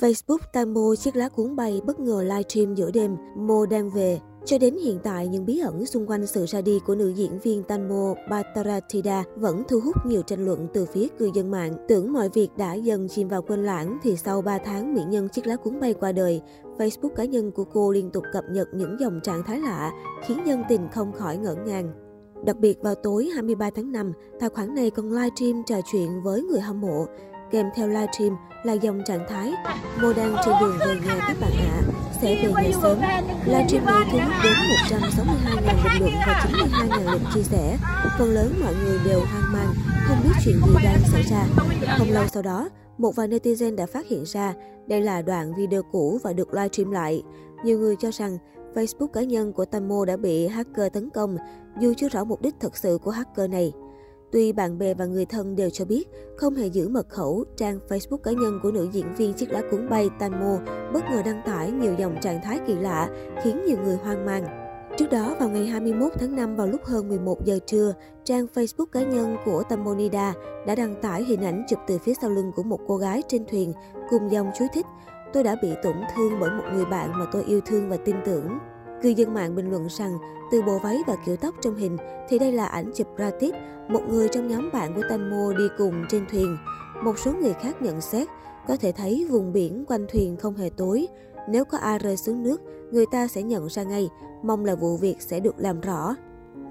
Facebook Tangmo chiếc lá cuốn bay bất ngờ livestream giữa đêm, Mo đang về. Cho đến hiện tại, những bí ẩn xung quanh sự ra đi của nữ diễn viên Tangmo Pataratida vẫn thu hút nhiều tranh luận từ phía cư dân mạng. Tưởng mọi việc đã dần chìm vào quên lãng thì sau 3 tháng mỹ nhân chiếc lá cuốn bay qua đời, Facebook cá nhân của cô liên tục cập nhật những dòng trạng thái lạ, khiến dân tình không khỏi ngỡ ngàng. Đặc biệt vào tối 23 tháng 5, tài khoản này còn livestream trò chuyện với người hâm mộ. Kèm theo livestream là dòng trạng thái Mo đang trên đường về nhà các bạn ạ, sẽ về nhà sớm. Livestream này thu hút đến 162.000 bình luận và 92.000 lượt chia sẻ. Phần lớn mọi người đều hoang mang, không biết chuyện gì đang xảy ra. Không lâu sau đó, một vài netizen đã phát hiện ra đây là đoạn video cũ và được livestream lại. Nhiều người cho rằng Facebook cá nhân của Tangmo đã bị hacker tấn công, dù chưa rõ mục đích thật sự của hacker này. Tuy bạn bè và người thân đều cho biết không hề giữ mật khẩu, trang Facebook cá nhân của nữ diễn viên chiếc lá cuốn bay Tangmo bất ngờ đăng tải nhiều dòng trạng thái kỳ lạ, khiến nhiều người hoang mang. Trước đó, vào ngày 21 tháng 5 vào lúc hơn 11 giờ trưa, trang Facebook cá nhân của Tangmo đã đăng tải hình ảnh chụp từ phía sau lưng của một cô gái trên thuyền cùng dòng chú thích: "Tôi đã bị tổn thương bởi một người bạn mà tôi yêu thương và tin tưởng." Cư dân mạng bình luận rằng, từ bộ váy và kiểu tóc trong hình thì đây là ảnh chụp Kratis, một người trong nhóm bạn của Tangmo đi cùng trên thuyền. Một số người khác nhận xét, có thể thấy vùng biển quanh thuyền không hề tối. Nếu có ai rơi xuống nước, người ta sẽ nhận ra ngay, mong là vụ việc sẽ được làm rõ.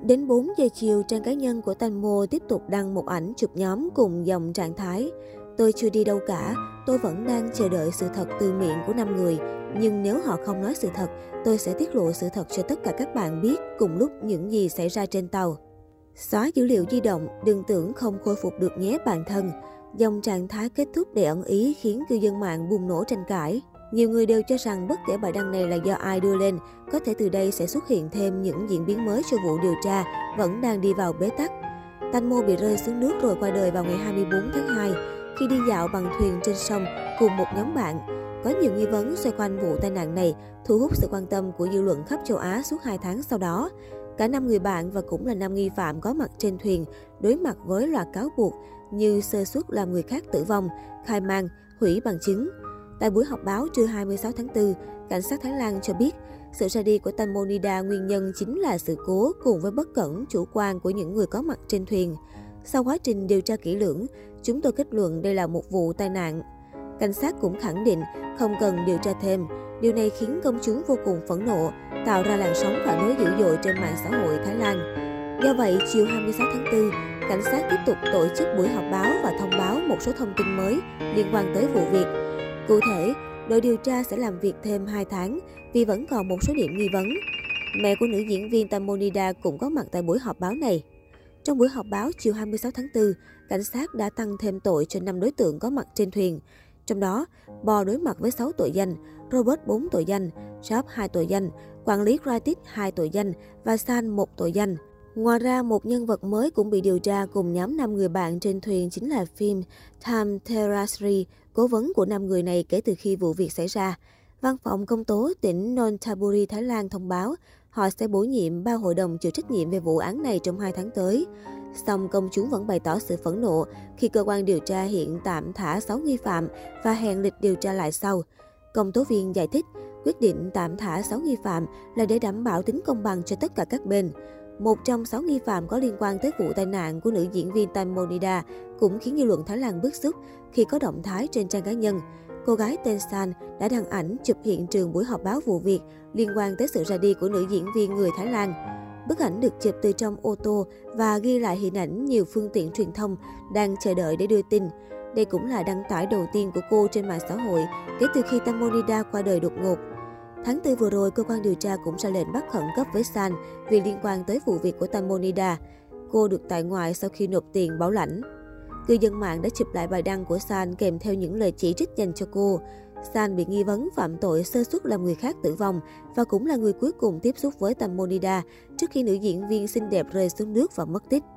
Đến 4 giờ chiều, trang cá nhân của Tangmo tiếp tục đăng một ảnh chụp nhóm cùng dòng trạng thái: "Tôi chưa đi đâu cả, tôi vẫn đang chờ đợi sự thật từ miệng của 5 người. Nhưng nếu họ không nói sự thật, tôi sẽ tiết lộ sự thật cho tất cả các bạn biết cùng lúc những gì xảy ra trên tàu. Xóa dữ liệu di động, đừng tưởng không khôi phục được nhé bạn thân." Dòng trạng thái kết thúc để ẩn ý khiến cư dân mạng bùng nổ tranh cãi. Nhiều người đều cho rằng bất kể bài đăng này là do ai đưa lên, có thể từ đây sẽ xuất hiện thêm những diễn biến mới cho vụ điều tra vẫn đang đi vào bế tắc. Tangmo bị rơi xuống nước rồi qua đời vào ngày 24 tháng 2 khi đi dạo bằng thuyền trên sông cùng một nhóm bạn. Có nhiều nghi vấn xoay quanh vụ tai nạn này, thu hút sự quan tâm của dư luận khắp châu Á suốt 2 tháng sau đó. Cả 5 người bạn và cũng là 5 nghi phạm có mặt trên thuyền đối mặt với loạt cáo buộc như sơ suất làm người khác tử vong, khai man, hủy bằng chứng. Tại buổi họp báo trưa 26 tháng 4, cảnh sát Thái Lan cho biết sự ra đi của Tangmo nguyên nhân chính là sự cố cùng với bất cẩn chủ quan của những người có mặt trên thuyền. Sau quá trình điều tra kỹ lưỡng, chúng tôi kết luận đây là một vụ tai nạn. Cảnh sát cũng khẳng định không cần điều tra thêm. Điều này khiến công chúng vô cùng phẫn nộ, tạo ra làn sóng phản đối dữ dội trên mạng xã hội Thái Lan. Do vậy, chiều 26 tháng 4, cảnh sát tiếp tục tổ chức buổi họp báo và thông báo một số thông tin mới liên quan tới vụ việc. Cụ thể, đội điều tra sẽ làm việc thêm 2 tháng vì vẫn còn một số điểm nghi vấn. Mẹ của nữ diễn viên Tangmo cũng có mặt tại buổi họp báo này. Trong buổi họp báo chiều 26 tháng 4, cảnh sát đã tăng thêm tội cho 5 đối tượng có mặt trên thuyền. Trong đó, Bò đối mặt với 6 tội danh, Robert 4 tội danh, Shop 2 tội danh, quản lý Kratis 2 tội danh và San 1 tội danh. Ngoài ra, một nhân vật mới cũng bị điều tra cùng nhóm 5 người bạn trên thuyền chính là phim Tham Terasri, cố vấn của 5 người này kể từ khi vụ việc xảy ra. Văn phòng công tố tỉnh Nonthaburi, Thái Lan thông báo họ sẽ bổ nhiệm 3 hội đồng chịu trách nhiệm về vụ án này trong 2 tháng tới. Song công chúng vẫn bày tỏ sự phẫn nộ khi cơ quan điều tra hiện tạm thả 6 nghi phạm và hẹn lịch điều tra lại sau. Công tố viên giải thích, quyết định tạm thả 6 nghi phạm là để đảm bảo tính công bằng cho tất cả các bên. Một trong 6 nghi phạm có liên quan tới vụ tai nạn của nữ diễn viên Tangmo cũng khiến dư luận Thái Lan bức xúc khi có động thái trên trang cá nhân. Cô gái tên San đã đăng ảnh chụp hiện trường buổi họp báo vụ việc liên quan tới sự ra đi của nữ diễn viên người Thái Lan. Bức ảnh được chụp từ trong ô tô và ghi lại hình ảnh nhiều phương tiện truyền thông đang chờ đợi để đưa tin. Đây cũng là đăng tải đầu tiên của cô trên mạng xã hội kể từ khi Tangmo qua đời đột ngột. Tháng 4 vừa rồi, cơ quan điều tra cũng ra lệnh bắt khẩn cấp với San vì liên quan tới vụ việc của Tangmo. Cô được tại ngoại sau khi nộp tiền bảo lãnh. Cư dân mạng đã chụp lại bài đăng của San kèm theo những lời chỉ trích dành cho cô. San bị nghi vấn phạm tội sơ suất làm người khác tử vong và cũng là người cuối cùng tiếp xúc với Tangmo trước khi nữ diễn viên xinh đẹp rơi xuống nước và mất tích.